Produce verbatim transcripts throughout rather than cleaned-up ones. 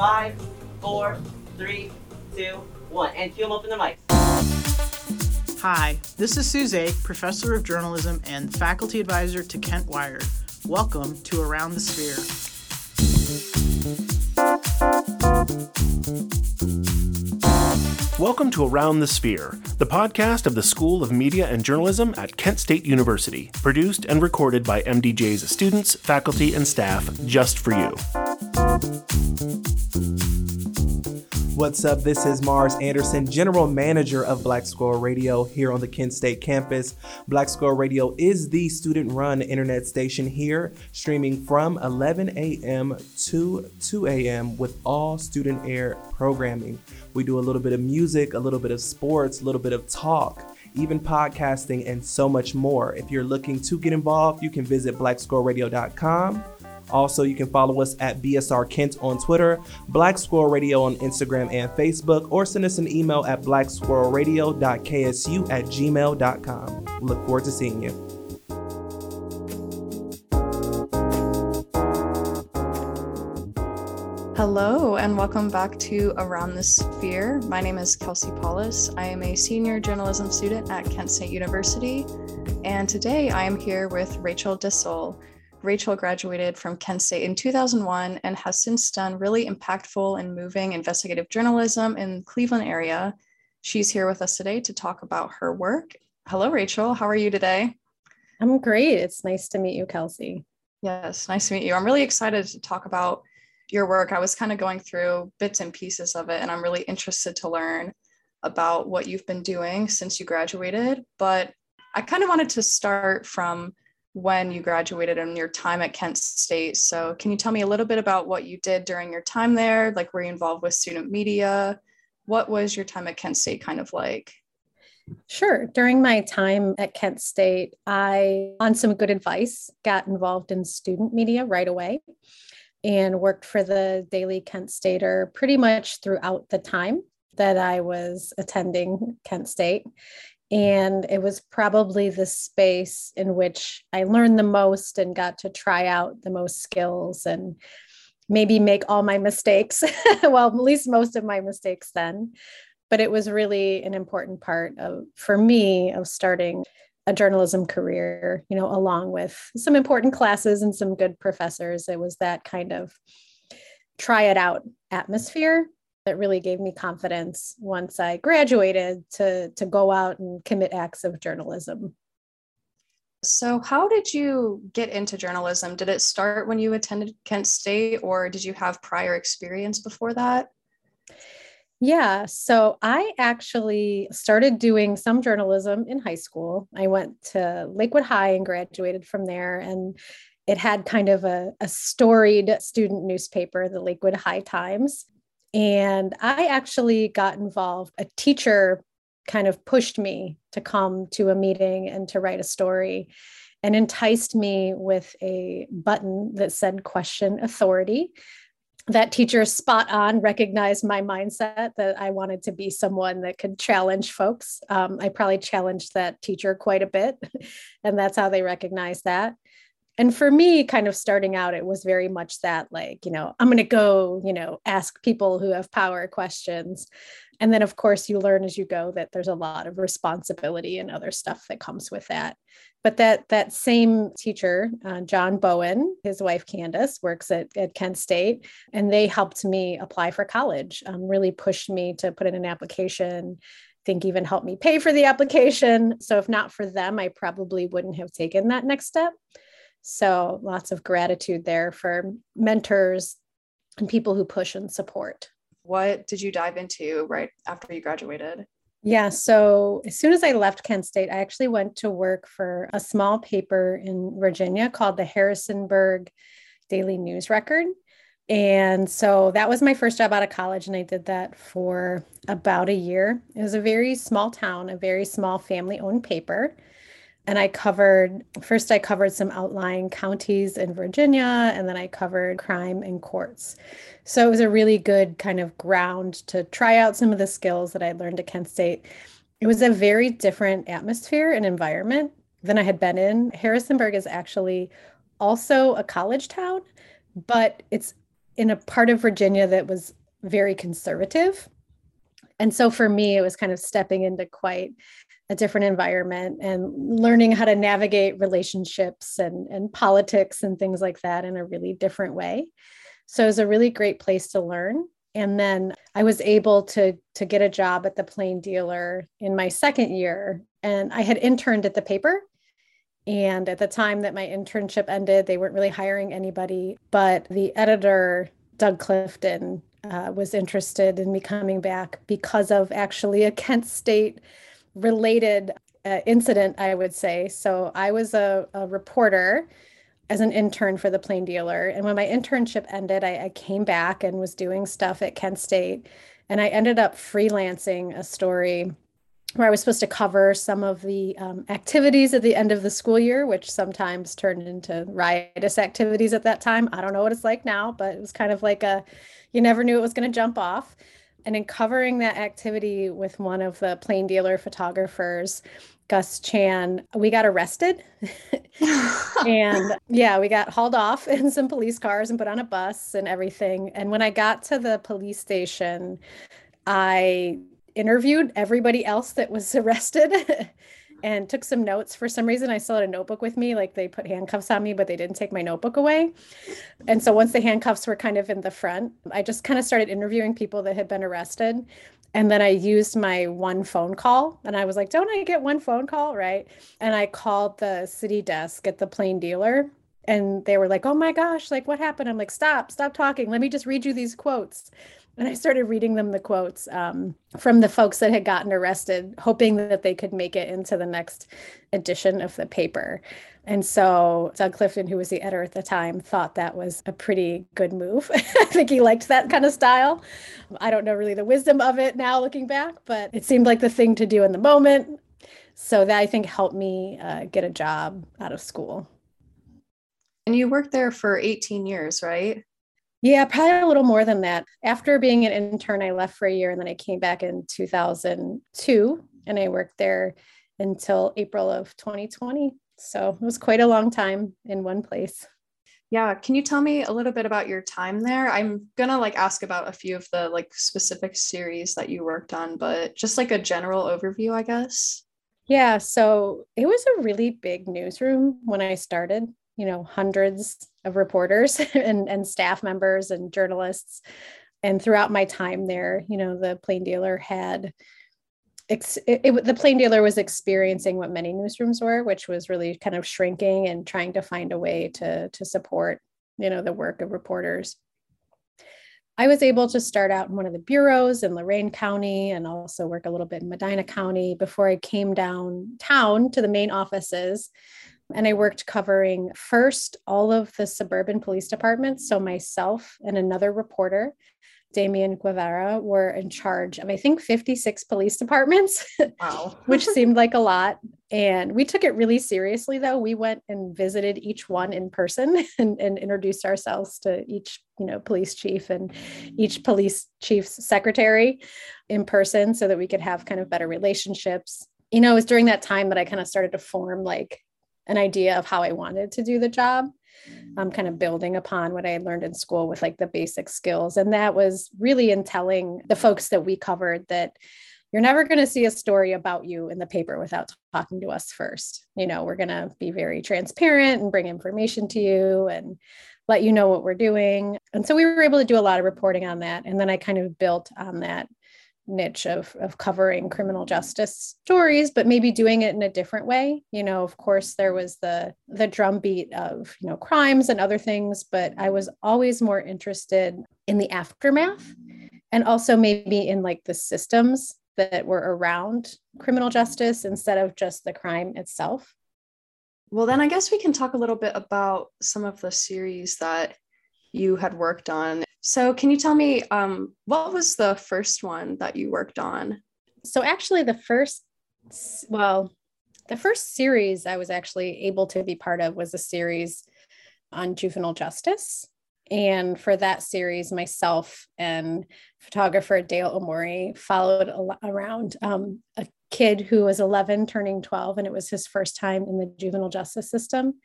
Five, four, three, two, one. And cue them up in the mic. Hi, this is Suze, Professor of Journalism and Faculty Advisor to Kent Wired. Welcome to Around the Sphere. Welcome to Around the Sphere, the podcast of the School of Media and Journalism at Kent State University, produced and recorded by M D J's students, faculty, and staff just for you. What's up? This is Mars Anderson, General Manager of Black Scroll Radio here on the Kent State campus. Black Scroll Radio is the student-run internet station here, streaming from eleven a.m. to two a.m. with all student-air programming. We do a little bit of music, a little bit of sports, a little bit of talk, even podcasting, and so much more. If you're looking to get involved, you can visit black scroll radio dot com. Also, you can follow us at B S R Kent on Twitter, Black Squirrel Radio on Instagram and Facebook, or send us an email at black squirrel radio dot k s u at gmail dot com. Look forward to seeing you. Hello, and welcome back to Around the Sphere. My name is Kelsey Paulus. I am a senior journalism student at Kent State University, and today I am here with Rachel Dissell. Rachel graduated from Kent State in two thousand one and has since done really impactful and moving investigative journalism in the Cleveland area. She's here with us today to talk about her work. Hello, Rachel. How are you today? I'm great. It's nice to meet you, Kelsey. Yes, nice to meet you. I'm really excited to talk about your work. I was kind of going through bits and pieces of it, and I'm really interested to learn about what you've been doing since you graduated. But I kind of wanted to start from when you graduated and your time at Kent State. So can you tell me a little bit about what you did during your time there? Like, were you involved with student media? What was your time at Kent State kind of like? Sure. During my time at Kent State, I, on some good advice, got involved in student media right away and worked for the Daily Kent Stater pretty much throughout the time that I was attending Kent State. And it was probably the space in which I learned the most and got to try out the most skills and maybe make all my mistakes. Well, at least most of my mistakes then. But it was really an important part of, for me, of starting a journalism career, you know, along with some important classes and some good professors. It was that kind of try it out atmosphere that really gave me confidence once I graduated to, to go out and commit acts of journalism. So how did you get into journalism? Did it start when you attended Kent State, or did you have prior experience before that? Yeah, so I actually started doing some journalism in high school. I went to Lakewood High and graduated from there, and it had kind of a, a storied student newspaper, the Lakewood High Times. And I actually got involved. A teacher kind of pushed me to come to a meeting and to write a story and enticed me with a button that said question authority. That teacher spot on recognized my mindset that I wanted to be someone that could challenge folks. Um, I probably challenged that teacher quite a bit, and that's how they recognized that. And for me, kind of starting out, it was very much that, like, you know, I'm going to go, you know, ask people who have power questions. And then, of course, you learn as you go that there's a lot of responsibility and other stuff that comes with that. But that that same teacher, uh, John Bowen, his wife, Candace, works at, at Kent State, and they helped me apply for college, um, really pushed me to put in an application, think even helped me pay for the application. So if not for them, I probably wouldn't have taken that next step. So lots of gratitude there for mentors and people who push and support. What did you dive into right after you graduated? Yeah, so as soon as I left Kent State, I actually went to work for a small paper in Virginia called the Harrisonburg Daily News Record. And so that was my first job out of college, and I did that for about a year. It was a very small town, a very small family-owned paper. And I covered, first I covered some outlying counties in Virginia, and then I covered crime and courts. So it was a really good kind of ground to try out some of the skills that I learned at Kent State. It was a very different atmosphere and environment than I had been in. Harrisonburg is actually also a college town, but it's in a part of Virginia that was very conservative. And so for me, it was kind of stepping into quite a different environment and learning how to navigate relationships and, and politics and things like that in a really different way. So it was a really great place to learn. And then I was able to, to get a job at the Plain Dealer in my second year. And I had interned at the paper. And at the time that my internship ended, they weren't really hiring anybody. But the editor, Doug Clifton, uh, was interested in me coming back because of actually a Kent State related uh, incident, I would say. So I was a, a reporter as an intern for the Plain Dealer. And when my internship ended, I, I came back and was doing stuff at Kent State. And I ended up freelancing a story where I was supposed to cover some of the um, activities at the end of the school year, which sometimes turned into riotous activities at that time. I don't know what it's like now, but it was kind of like a, you never knew it was going to jump off. And in covering that activity with one of the Plain Dealer photographers, Gus Chan, we got arrested. And yeah, we got hauled off in some police cars and put on a bus and everything. And when I got to the police station, I interviewed everybody else that was arrested and took some notes. For some reason, I still had a notebook with me. Like, they put handcuffs on me, but they didn't take my notebook away. And so once the handcuffs were kind of in the front, I just kind of started interviewing people that had been arrested. And then I used my one phone call, and I was like, don't I get one phone call? Right. And I called the city desk at the Plain Dealer, and they were like, oh my gosh, like, what happened? I'm like, stop, stop talking. Let me just read you these quotes. And I started reading them the quotes um, from the folks that had gotten arrested, hoping that they could make it into the next edition of the paper. And so Doug Clifton, who was the editor at the time, thought that was a pretty good move. I think he liked that kind of style. I don't know really the wisdom of it now looking back, but it seemed like the thing to do in the moment. So that, I think, helped me uh, get a job out of school. And you worked there for eighteen years, right? Yeah, probably a little more than that. After being an intern, I left for a year, and then I came back in two thousand two, and I worked there until April of twenty twenty. So it was quite a long time in one place. Yeah. Can you tell me a little bit about your time there? I'm going to like ask about a few of the like specific series that you worked on, but just like a general overview, I guess. Yeah. So it was a really big newsroom when I started. You know, hundreds of reporters and, and staff members and journalists. And throughout my time there, you know, the Plain Dealer had, ex- it, it, the Plain Dealer was experiencing what many newsrooms were, which was really kind of shrinking and trying to find a way to, to support, you know, the work of reporters. I was able to start out in one of the bureaus in Lorain County and also work a little bit in Medina County before I came downtown to the main offices. And I worked covering first all of the suburban police departments. So myself and another reporter, Damian Guevara, were in charge of, I think, fifty-six police departments. Wow. Which seemed like a lot. And we took it really seriously, though. We went and visited each one in person and, and introduced ourselves to each, you know, police chief and each police chief's secretary in person so that we could have kind of better relationships. You know, it was during that time that I kind of started to form like an idea of how I wanted to do the job, um, kind of building upon what I had learned in school with like the basic skills. And that was really in telling the folks that we covered that you're never going to see a story about you in the paper without talking to us first. You know, we're going to be very transparent and bring information to you and let you know what we're doing. And so we were able to do a lot of reporting on that. And then I kind of built on that niche of, of covering criminal justice stories, but maybe doing it in a different way. You know, of course, there was the the drumbeat of, you know, crimes and other things, but I was always more interested in the aftermath and also maybe in like the systems that were around criminal justice instead of just the crime itself. Well, then I guess we can talk a little bit about some of the series that you had worked on. So can you tell me, um, what was the first one that you worked on? So actually the first, well, the first series I was actually able to be part of was a series on juvenile justice. And for that series, myself and photographer Dale Omori followed a- around um, a kid who was eleven turning twelve, and it was his first time in the juvenile justice system.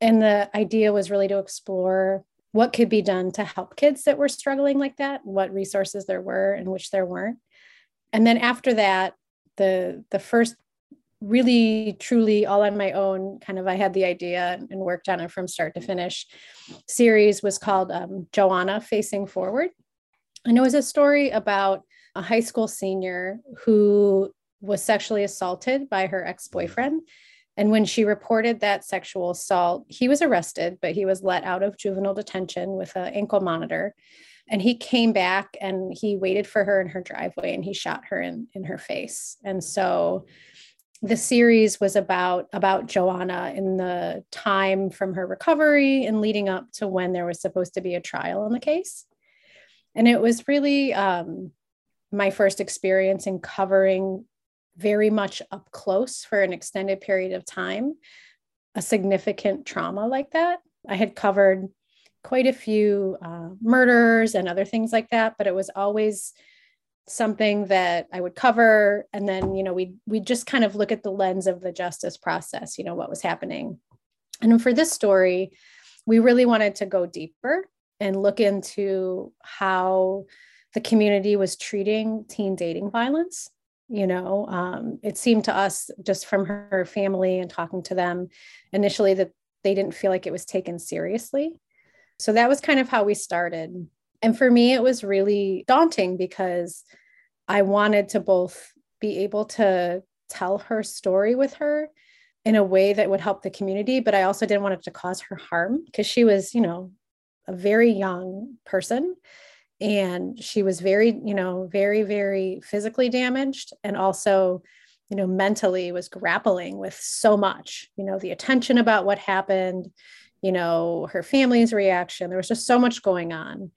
And the idea was really to explore what could be done to help kids that were struggling like that, what resources there were and which there weren't. And then after that, the the first really truly all on my own kind of, I had the idea and worked on it from start to finish series was called um, Joanna Facing Forward. And it was a story about a high school senior who was sexually assaulted by her ex-boyfriend. And when she reported that sexual assault, he was arrested, but he was let out of juvenile detention with an ankle monitor. And he came back and he waited for her in her driveway and he shot her in, in her face. And so the series was about, about Joanna in the time from her recovery and leading up to when there was supposed to be a trial in the case. And it was really um, my first experience in covering very much up close for an extended period of time, a significant trauma like that. I had covered quite a few uh, murders and other things like that, but it was always something that I would cover. And then, you know, we we just kind of look at the lens of the justice process, you know, what was happening. And for this story, we really wanted to go deeper and look into how the community was treating teen dating violence. You know, um, it seemed to us just from her family and talking to them initially that they didn't feel like it was taken seriously. So that was kind of how we started. And for me, it was really daunting because I wanted to both be able to tell her story with her in a way that would help the community, but I also didn't want it to cause her harm because she was, you know, a very young person and she was very, you know, very, very physically damaged and also, you know, mentally was grappling with so much, you know, the attention about what happened, you know, her family's reaction. There was just so much going on.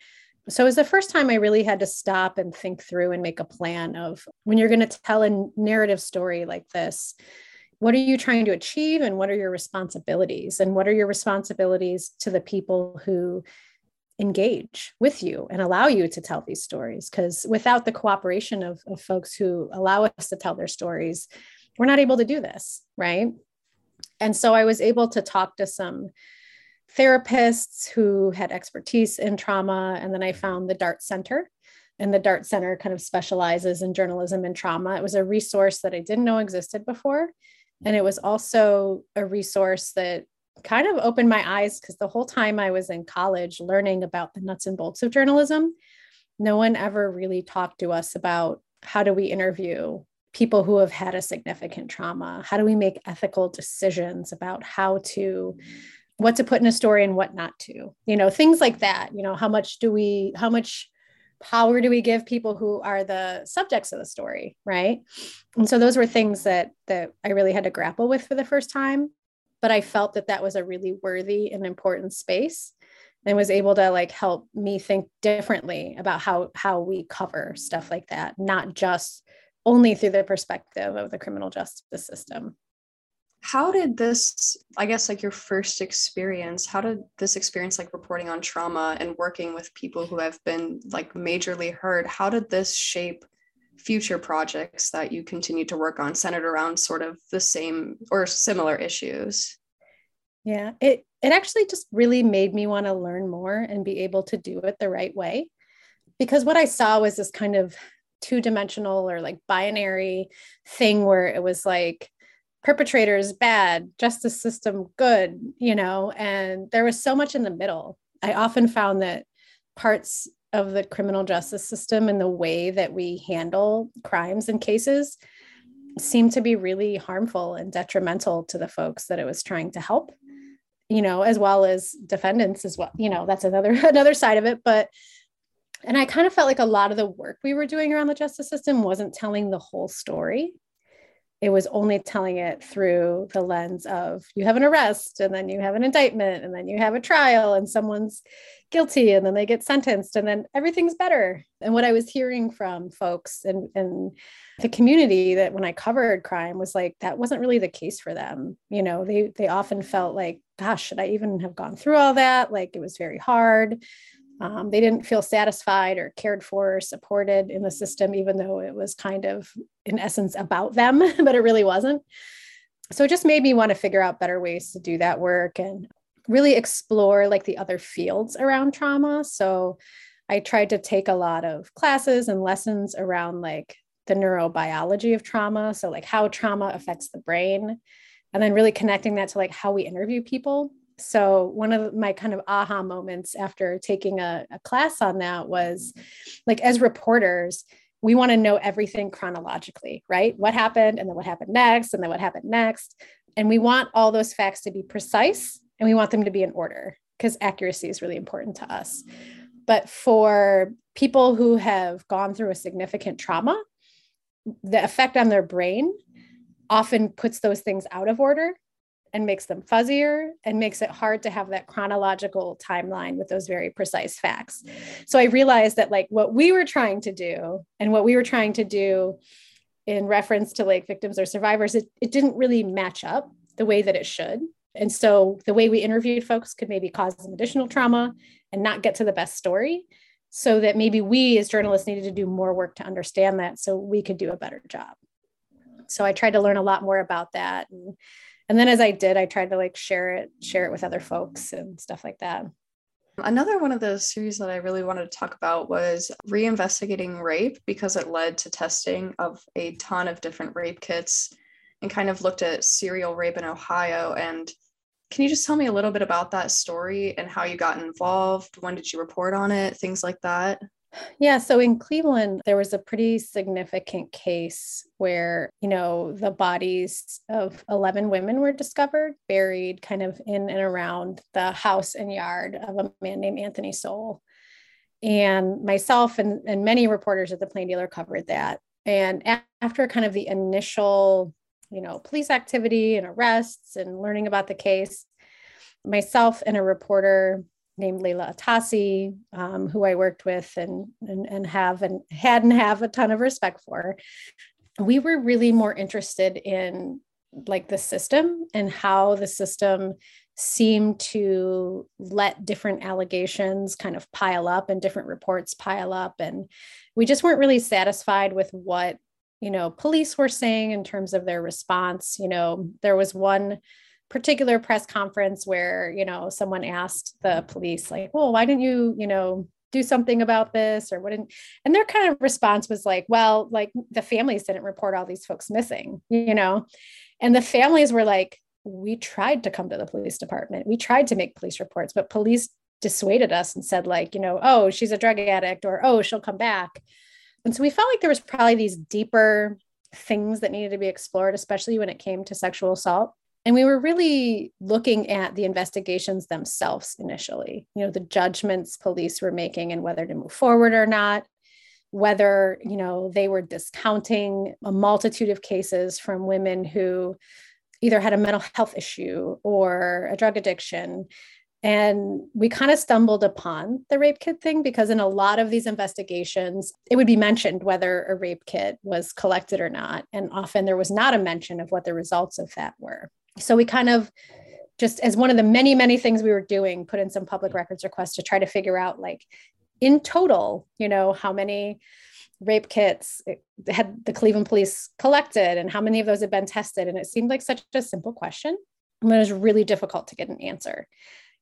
So it was the first time I really had to stop and think through and make a plan of when you're going to tell a narrative story like this, what are you trying to achieve and what are your responsibilities? And what are your responsibilities to the people who engage with you and allow you to tell these stories? Because without the cooperation of, of folks who allow us to tell their stories, we're not able to do this, right? And so I was able to talk to some therapists who had expertise in trauma. And then I found the Dart Center, and the Dart Center kind of specializes in journalism and trauma. It was a resource that I didn't know existed before. And it was also a resource that kind of opened my eyes because the whole time I was in college learning about the nuts and bolts of journalism, no one ever really talked to us about how do we interview people who have had a significant trauma? How do we make ethical decisions about how to what to put in a story and what not to, you know, things like that. You know, how much do we, how much power do we give people who are the subjects of the story, right? And so those were things that that I really had to grapple with for the first time, but I felt that that was a really worthy and important space and was able to like help me think differently about how, how we cover stuff like that, not just only through the perspective of the criminal justice system. How did this, I guess, like your first experience, how did this experience like reporting on trauma and working with people who have been like majorly hurt, how did this shape future projects that you continue to work on centered around sort of the same or similar issues? Yeah, it, it actually just really made me want to learn more and be able to do it the right way. Because what I saw was this kind of two-dimensional or like binary thing where it was like, perpetrators bad, justice system good, you know, and there was so much in the middle. I often found that parts of the criminal justice system and the way that we handle crimes and cases seemed to be really harmful and detrimental to the folks that it was trying to help, you know, as well as defendants as well. You know, that's another another side of it. But and I kind of felt like a lot of the work we were doing around the justice system wasn't telling the whole story. It was only telling it through the lens of you have an arrest and then you have an indictment and then you have a trial and someone's guilty and then they get sentenced and then everything's better. And what I was hearing from folks and, and the community that when I covered crime was like, that wasn't really the case for them. You know, they, they often felt like, gosh, should I even have gone through all that? Like it was very hard. Um, they didn't feel satisfied or cared for or supported in the system, even though it was kind of in essence about them, but it really wasn't. So it just made me want to figure out better ways to do that work. And really explore like the other fields around trauma. So I tried to take a lot of classes and lessons around like the neurobiology of trauma. So like how trauma affects the brain, and then really connecting that to like how we interview people. So one of my kind of aha moments after taking a, a class on that was like, as reporters, we want to know everything chronologically, right? What happened, and then what happened next, and then what happened next. And we want all those facts to be precise, and we want them to be in order, because accuracy is really important to us. But for people who have gone through a significant trauma, the effect on their brain often puts those things out of order and makes them fuzzier and makes it hard to have that chronological timeline with those very precise facts. So I realized that like what we were trying to do and what we were trying to do in reference to like victims or survivors, it, it didn't really match up the way that it should. And so the way we interviewed folks could maybe cause some additional trauma and not get to the best story, so that maybe we as journalists needed to do more work to understand that so we could do a better job. So I tried to learn a lot more about that. And, and then as I did, I tried to like share it, share it with other folks and stuff like that. Another one of the series that I really wanted to talk about was Reinvestigating Rape, because it led to testing of a ton of different rape kits and kind of looked at serial rape in Ohio. And can you just tell me a little bit about that story and how you got involved? When did you report on it? Things like that. Yeah. So in Cleveland, there was a pretty significant case where, you know, the bodies of eleven women were discovered, buried kind of in and around the house and yard of a man named Anthony Sowell. And myself and, and many reporters at the Plain Dealer covered that. And after kind of the initial, you know, police activity and arrests and learning about the case, myself and a reporter named Leila Atassi, um, who I worked with and, and, and have and had and have a ton of respect for, we were really more interested in like the system and how the system seemed to let different allegations kind of pile up and different reports pile up. And we just weren't really satisfied with what, you know, police were saying in terms of their response. You know, there was one particular press conference where, you know, someone asked the police like, well, why didn't you, you know, do something about this or wouldn't? And their kind of response was like, well, like the families didn't report all these folks missing, you know, and the families were like, we tried to come to the police department. We tried to make police reports, but police dissuaded us and said like, you know, oh, she's a drug addict, or, oh, she'll come back. And so we felt like there was probably these deeper things that needed to be explored, especially when it came to sexual assault. And we were really looking at the investigations themselves initially, you know, the judgments police were making and whether to move forward or not, whether, you know, they were discounting a multitude of cases from women who either had a mental health issue or a drug addiction. And we kind of stumbled upon the rape kit thing because in a lot of these investigations, it would be mentioned whether a rape kit was collected or not. And often there was not a mention of what the results of that were. So we kind of just, as one of the many, many things we were doing, put in some public records requests to try to figure out like in total, you know, how many rape kits had the Cleveland police collected and how many of those had been tested. And it seemed like such a simple question, and it was really difficult to get an answer.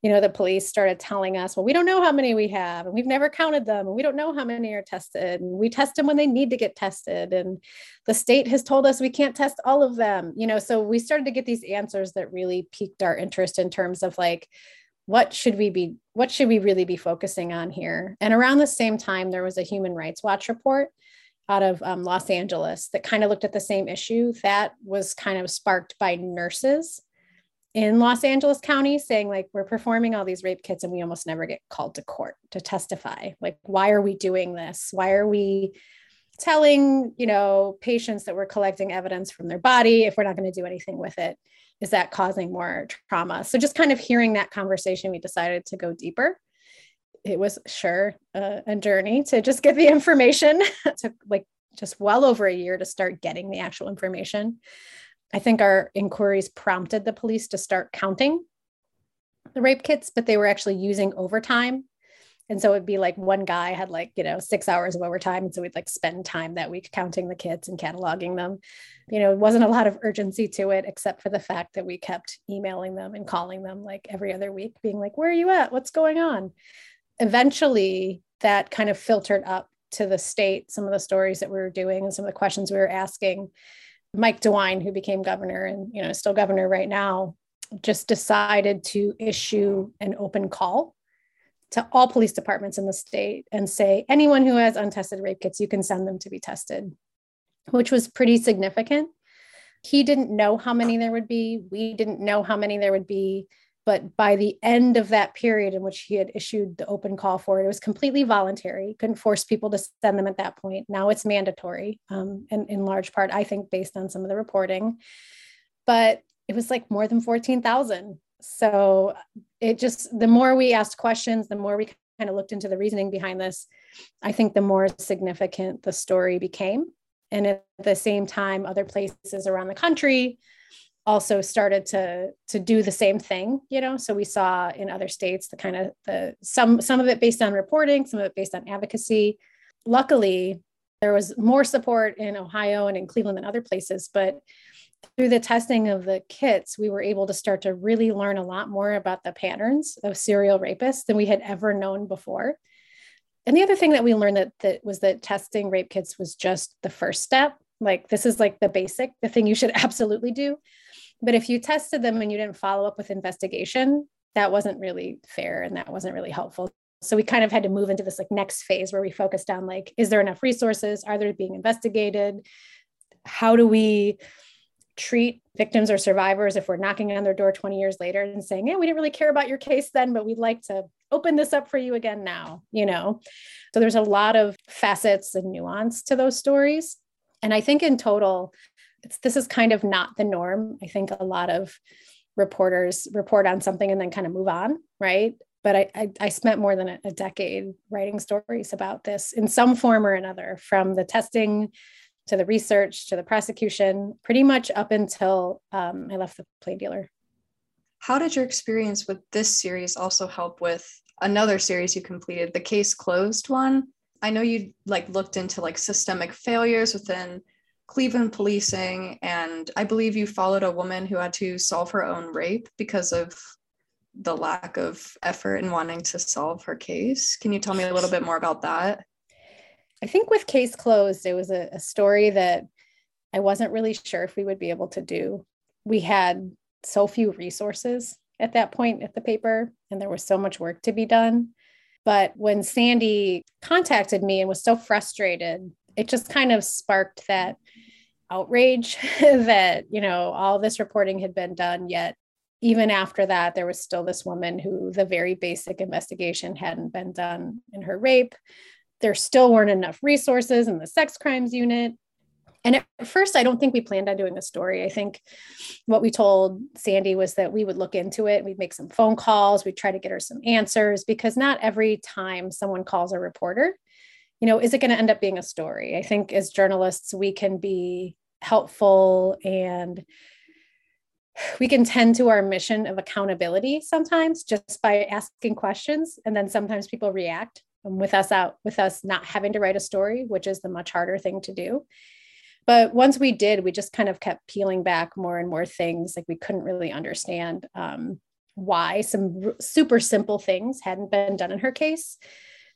You know, the police started telling us, well, we don't know how many we have, and we've never counted them, and we don't know how many are tested, and we test them when they need to get tested, and the state has told us we can't test all of them, you know. So we started to get these answers that really piqued our interest in terms of like, what should we be, what should we really be focusing on here? And around the same time, there was a Human Rights Watch report out of um, Los Angeles that kind of looked at the same issue that was kind of sparked by nurses in Los Angeles County saying like, we're performing all these rape kits and we almost never get called to court to testify. Like, why are we doing this? Why are we telling, you know, patients that we're collecting evidence from their body if we're not going to do anything with it? Is that causing more trauma? So just kind of hearing that conversation, we decided to go deeper. It was sure uh, a journey to just get the information. It took like just well over a year to start getting the actual information. I think our inquiries prompted the police to start counting the rape kits, but they were actually using overtime And so it'd be like one guy had like, you know, six hours of overtime. And so we'd like spend time that week counting the kits and cataloging them. You know, it wasn't a lot of urgency to it, except for the fact that we kept emailing them and calling them like every other week, being like, where are you at? What's going on? Eventually, that kind of filtered up to the state, some of the stories that we were doing and some of the questions we were asking. Mike DeWine, who became governor and, you know, is still governor right now, just decided to issue an open call to all police departments in the state and say, anyone who has untested rape kits, you can send them to be tested, which was pretty significant. He didn't know how many there would be. We didn't know how many there would be. But by the end of that period in which he had issued the open call for it, it was completely voluntary. Couldn't force people to send them at that point. Now it's mandatory, um, and in large part, I think, based on some of the reporting. But it was like more than fourteen thousand. So it just, the more we asked questions, the more we kind of looked into the reasoning behind this, I think the more significant the story became. And at the same time, other places around the country also started to, to do the same thing, you know? So we saw in other states, the kind of the, some, some of it based on reporting, some of it based on advocacy. Luckily, there was more support in Ohio and in Cleveland than other places, but through the testing of the kits, we were able to start to really learn a lot more about the patterns of serial rapists than we had ever known before. And the other thing that we learned that, that was that testing rape kits was just the first step. Like, this is like the basic, the thing you should absolutely do. But if you tested them and you didn't follow up with investigation, that wasn't really fair and that wasn't really helpful. So we kind of had to move into this like next phase where we focused on like, is there enough resources? Are they being investigated? How do we treat victims or survivors if we're knocking on their door twenty years later and saying, yeah, we didn't really care about your case then, but we'd like to open this up for you again now, you know? So there's a lot of facets and nuance to those stories. And I think in total, it's, this is kind of not the norm. I think a lot of reporters report on something and then kind of move on, right? But I, I, I spent more than a decade writing stories about this in some form or another, from the testing to the research, to the prosecution, pretty much up until um, I left the Plain Dealer. How did your experience with this series also help with another series you completed, the Case Closed one? I know you like looked into like systemic failures within Cleveland policing, and I believe you followed a woman who had to solve her own rape because of the lack of effort in wanting to solve her case. Can you tell me a little bit more about that? I think with Case Closed, it was a, a story that I wasn't really sure if we would be able to do. We had so few resources at that point at the paper, and there was so much work to be done. But when Sandy contacted me and was so frustrated, it just kind of sparked that outrage that, you know, all this reporting had been done, yet even after that, there was still this woman who the very basic investigation hadn't been done in her rape. There still weren't enough resources in the sex crimes unit. And at first, I don't think we planned on doing a story. I think what we told Sandy was that we would look into it. We'd make some phone calls. We'd try to get her some answers, because not every time someone calls a reporter, you know, is it going to end up being a story? I think as journalists, we can be helpful and we can tend to our mission of accountability sometimes just by asking questions. And then sometimes people react. And with us out, with us not having to write a story, which is the much harder thing to do. But once we did, we just kind of kept peeling back more and more things. Like, we couldn't really understand um, why some r- super simple things hadn't been done in her case.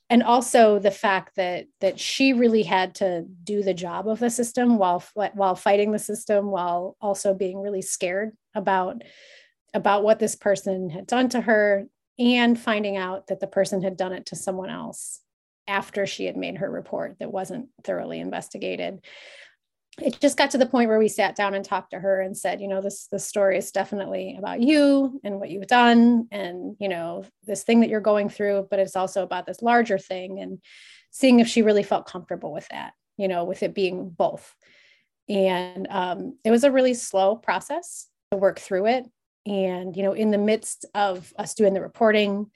And also the fact that that she really had to do the job of the system while while fighting the system, while also being really scared about, about what this person had done to her, and finding out that the person had done it to someone else after she had made her report that wasn't thoroughly investigated. It just got to the point where we sat down and talked to her and said, you know, this, this story is definitely about you and what you've done and, you know, this thing that you're going through, but it's also about this larger thing, and seeing if she really felt comfortable with that, you know, with it being both. And um, it was a really slow process to work through it. And, you know, in the midst of us doing the reporting,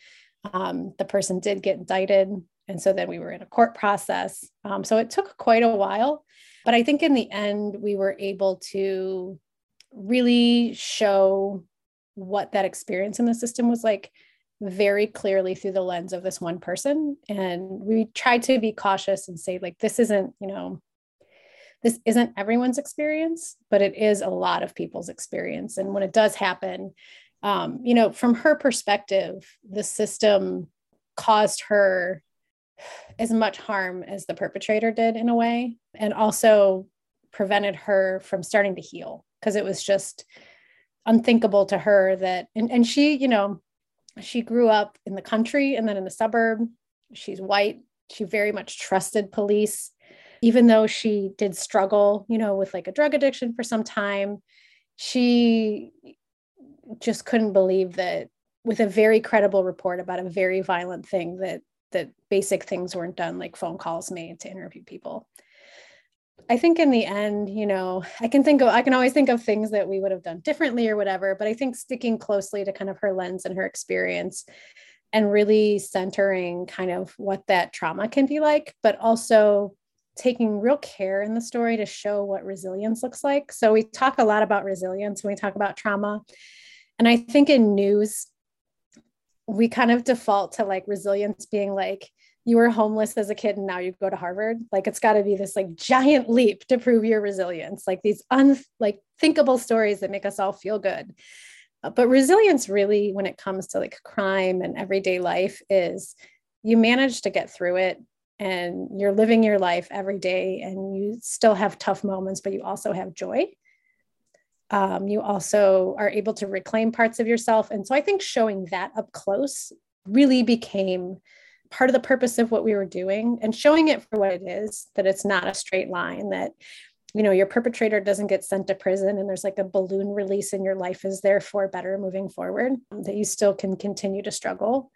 um, the person did get indicted. And so then we were in a court process. Um, so it took quite a while. But I think in the end, we were able to really show what that experience in the system was like, very clearly through the lens of this one person. And we try to be cautious and say, like, this isn't, you know, this isn't everyone's experience, but it is a lot of people's experience. And when it does happen, um, you know, from her perspective, the system caused her as much harm as the perpetrator did in a way, and also prevented her from starting to heal, because it was just unthinkable to her that, and, and she, you know, she grew up in the country and then in the suburb. She's white. She very much trusted police, even though she did struggle, you know, with like a drug addiction for some time. She just couldn't believe that with a very credible report about a very violent thing, that that basic things weren't done, like phone calls made to interview people. I think in the end, you know, I can think of, I can always think of things that we would have done differently or whatever, but I think sticking closely to kind of her lens and her experience and really centering kind of what that trauma can be like, but also taking real care in the story to show what resilience looks like. So we talk a lot about resilience when we talk about trauma. And I think in news, we kind of default to like resilience being like, you were homeless as a kid and now you go to Harvard. Like, it's got to be this like giant leap to prove your resilience, like these unthinkable stories that make us all feel good. But resilience really, when it comes to like crime and everyday life, is you manage to get through it and you're living your life every day and you still have tough moments, but you also have joy. Um, you also are able to reclaim parts of yourself. And so I think showing that up close really became part of the purpose of what we were doing, and showing it for what it is, that it's not a straight line, that, you know, your perpetrator doesn't get sent to prison and there's like a balloon release and your life is therefore better moving forward, that you still can continue to struggle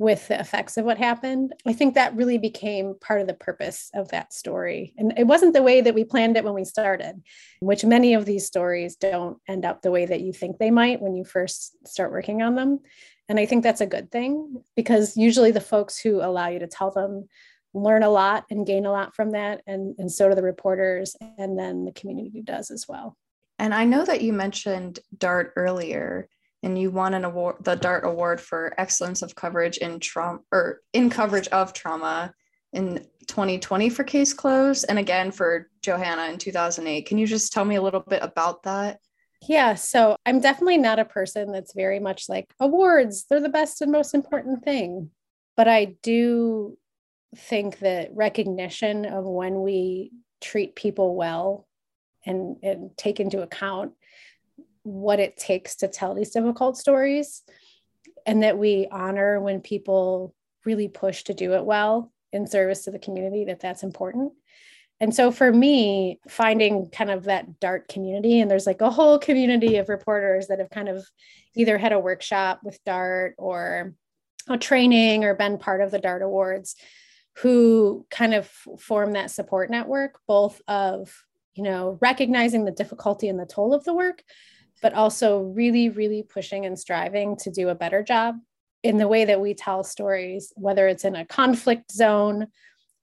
with the effects of what happened. I think that really became part of the purpose of that story. And it wasn't the way that we planned it when we started, which many of these stories don't end up the way that you think they might when you first start working on them. And I think that's a good thing, because usually the folks who allow you to tell them learn a lot and gain a lot from that. And, and so do the reporters, and then the community does as well. And I know that you mentioned DART earlier, and you won an award, the DART Award for Excellence of Coverage in Trauma, or in Coverage of Trauma, in twenty twenty for Case Closed, and again for Johanna in two thousand eight. Can you just tell me a little bit about that? Yeah, so I'm definitely not a person that's very much like awards, they're the best and most important thing. But I do think that recognition of when we treat people well and, and take into account what it takes to tell these difficult stories, and that we honor when people really push to do it well in service to the community, that that's important. And so for me, finding kind of that DART community, and there's like a whole community of reporters that have kind of either had a workshop with DART or a training or been part of the DART Awards, who kind of form that support network, both of, you know, recognizing the difficulty and the toll of the work, but also really, really pushing and striving to do a better job in the way that we tell stories, whether it's in a conflict zone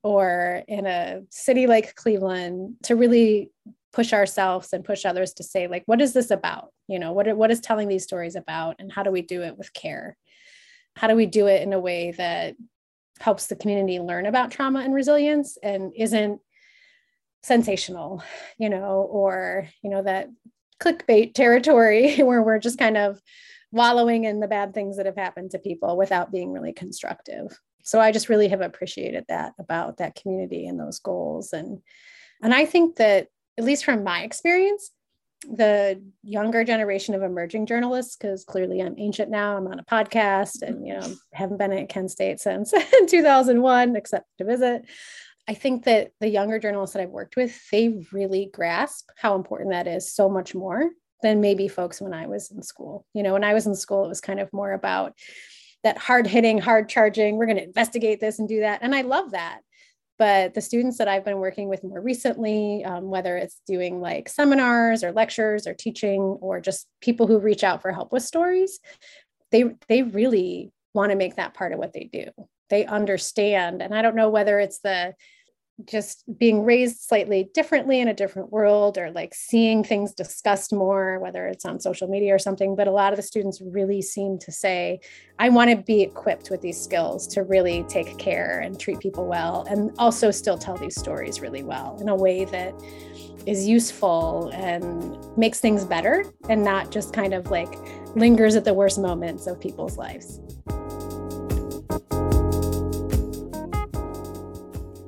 or in a city like Cleveland, to really push ourselves and push others to say, like, what is this about? You know, what, what is telling these stories about, and how do we do it with care? How do we do it in a way that helps the community learn about trauma and resilience and isn't sensational, you know, or, you know, that clickbait territory where we're just kind of wallowing in the bad things that have happened to people without being really constructive. So I just really have appreciated that about that community and those goals. And, and I think that, at least from my experience, the younger generation of emerging journalists, because clearly I'm ancient now, I'm on a podcast and, you know, haven't been at Kent State since two thousand one, except to visit. I think that the younger journalists that I've worked with, they really grasp how important that is so much more than maybe folks when I was in school. You know, when I was in school, it was kind of more about that hard hitting, hard charging, we're going to investigate this and do that. And I love that. But the students that I've been working with more recently, um, whether it's doing like seminars or lectures or teaching, or just people who reach out for help with stories, they, they really want to make that part of what they do. They understand. And I don't know whether it's the just being raised slightly differently in a different world, or like seeing things discussed more, whether it's on social media or something. But a lot of the students really seem to say, I want to be equipped with these skills to really take care and treat people well, and also still tell these stories really well in a way that is useful and makes things better, and not just kind of like lingers at the worst moments of people's lives.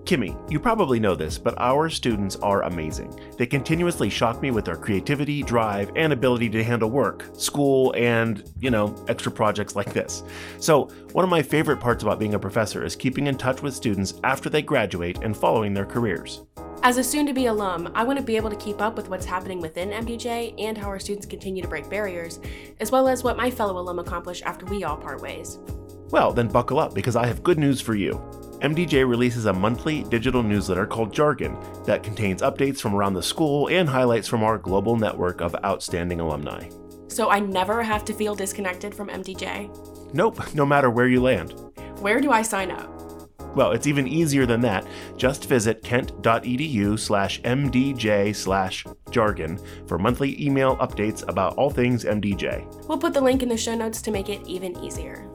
Kimmy, you probably know this, but our students are amazing. They continuously shock me with their creativity, drive, and ability to handle work, school, and, you know, extra projects like this. So one of my favorite parts about being a professor is keeping in touch with students after they graduate and following their careers. As a soon-to-be alum, I want to be able to keep up with what's happening within M D J and how our students continue to break barriers, as well as what my fellow alum accomplish after we all part ways. Well, then buckle up, because I have good news for you. M D J releases a monthly digital newsletter called Jargon that contains updates from around the school and highlights from our global network of outstanding alumni. So I never have to feel disconnected from M D J? Nope, no matter where you land. Where do I sign up? Well, it's even easier than that. Just visit kent.edu slash mdj slash jargon for monthly email updates about all things M D J. We'll put the link in the show notes to make it even easier.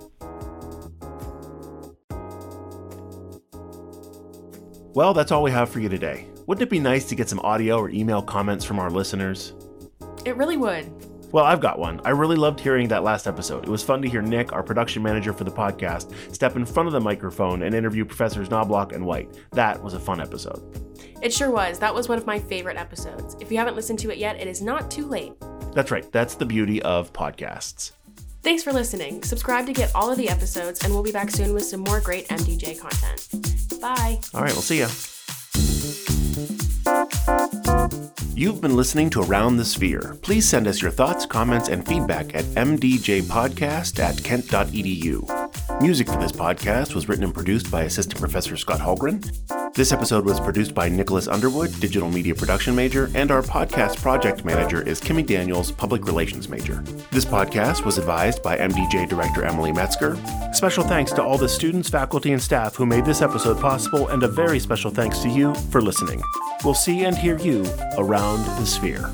Well, that's all we have for you today. Wouldn't it be nice to get some audio or email comments from our listeners? It really would. Well, I've got one. I really loved hearing that last episode. It was fun to hear Nick, our production manager for the podcast, step in front of the microphone and interview Professors Knobloch and White. That was a fun episode. It sure was. That was one of my favorite episodes. If you haven't listened to it yet, it is not too late. That's right. That's the beauty of podcasts. Thanks for listening. Subscribe to get all of the episodes, and we'll be back soon with some more great M D J content. Bye. All right, we'll see you. You've been listening to Around the Sphere. Please send us your thoughts, comments, and feedback at mdjpodcast at kent dot edu. Music for this podcast was written and produced by Assistant Professor Scott Holgren. This episode was produced by Nicholas Underwood, Digital Media Production Major, and our podcast project manager is Kimmy Daniels, Public Relations Major. This podcast was advised by M D J Director Emily Metzger. Special thanks to all the students, faculty, and staff who made this episode possible, and a very special thanks to you for listening. We'll see and hear you around the sphere.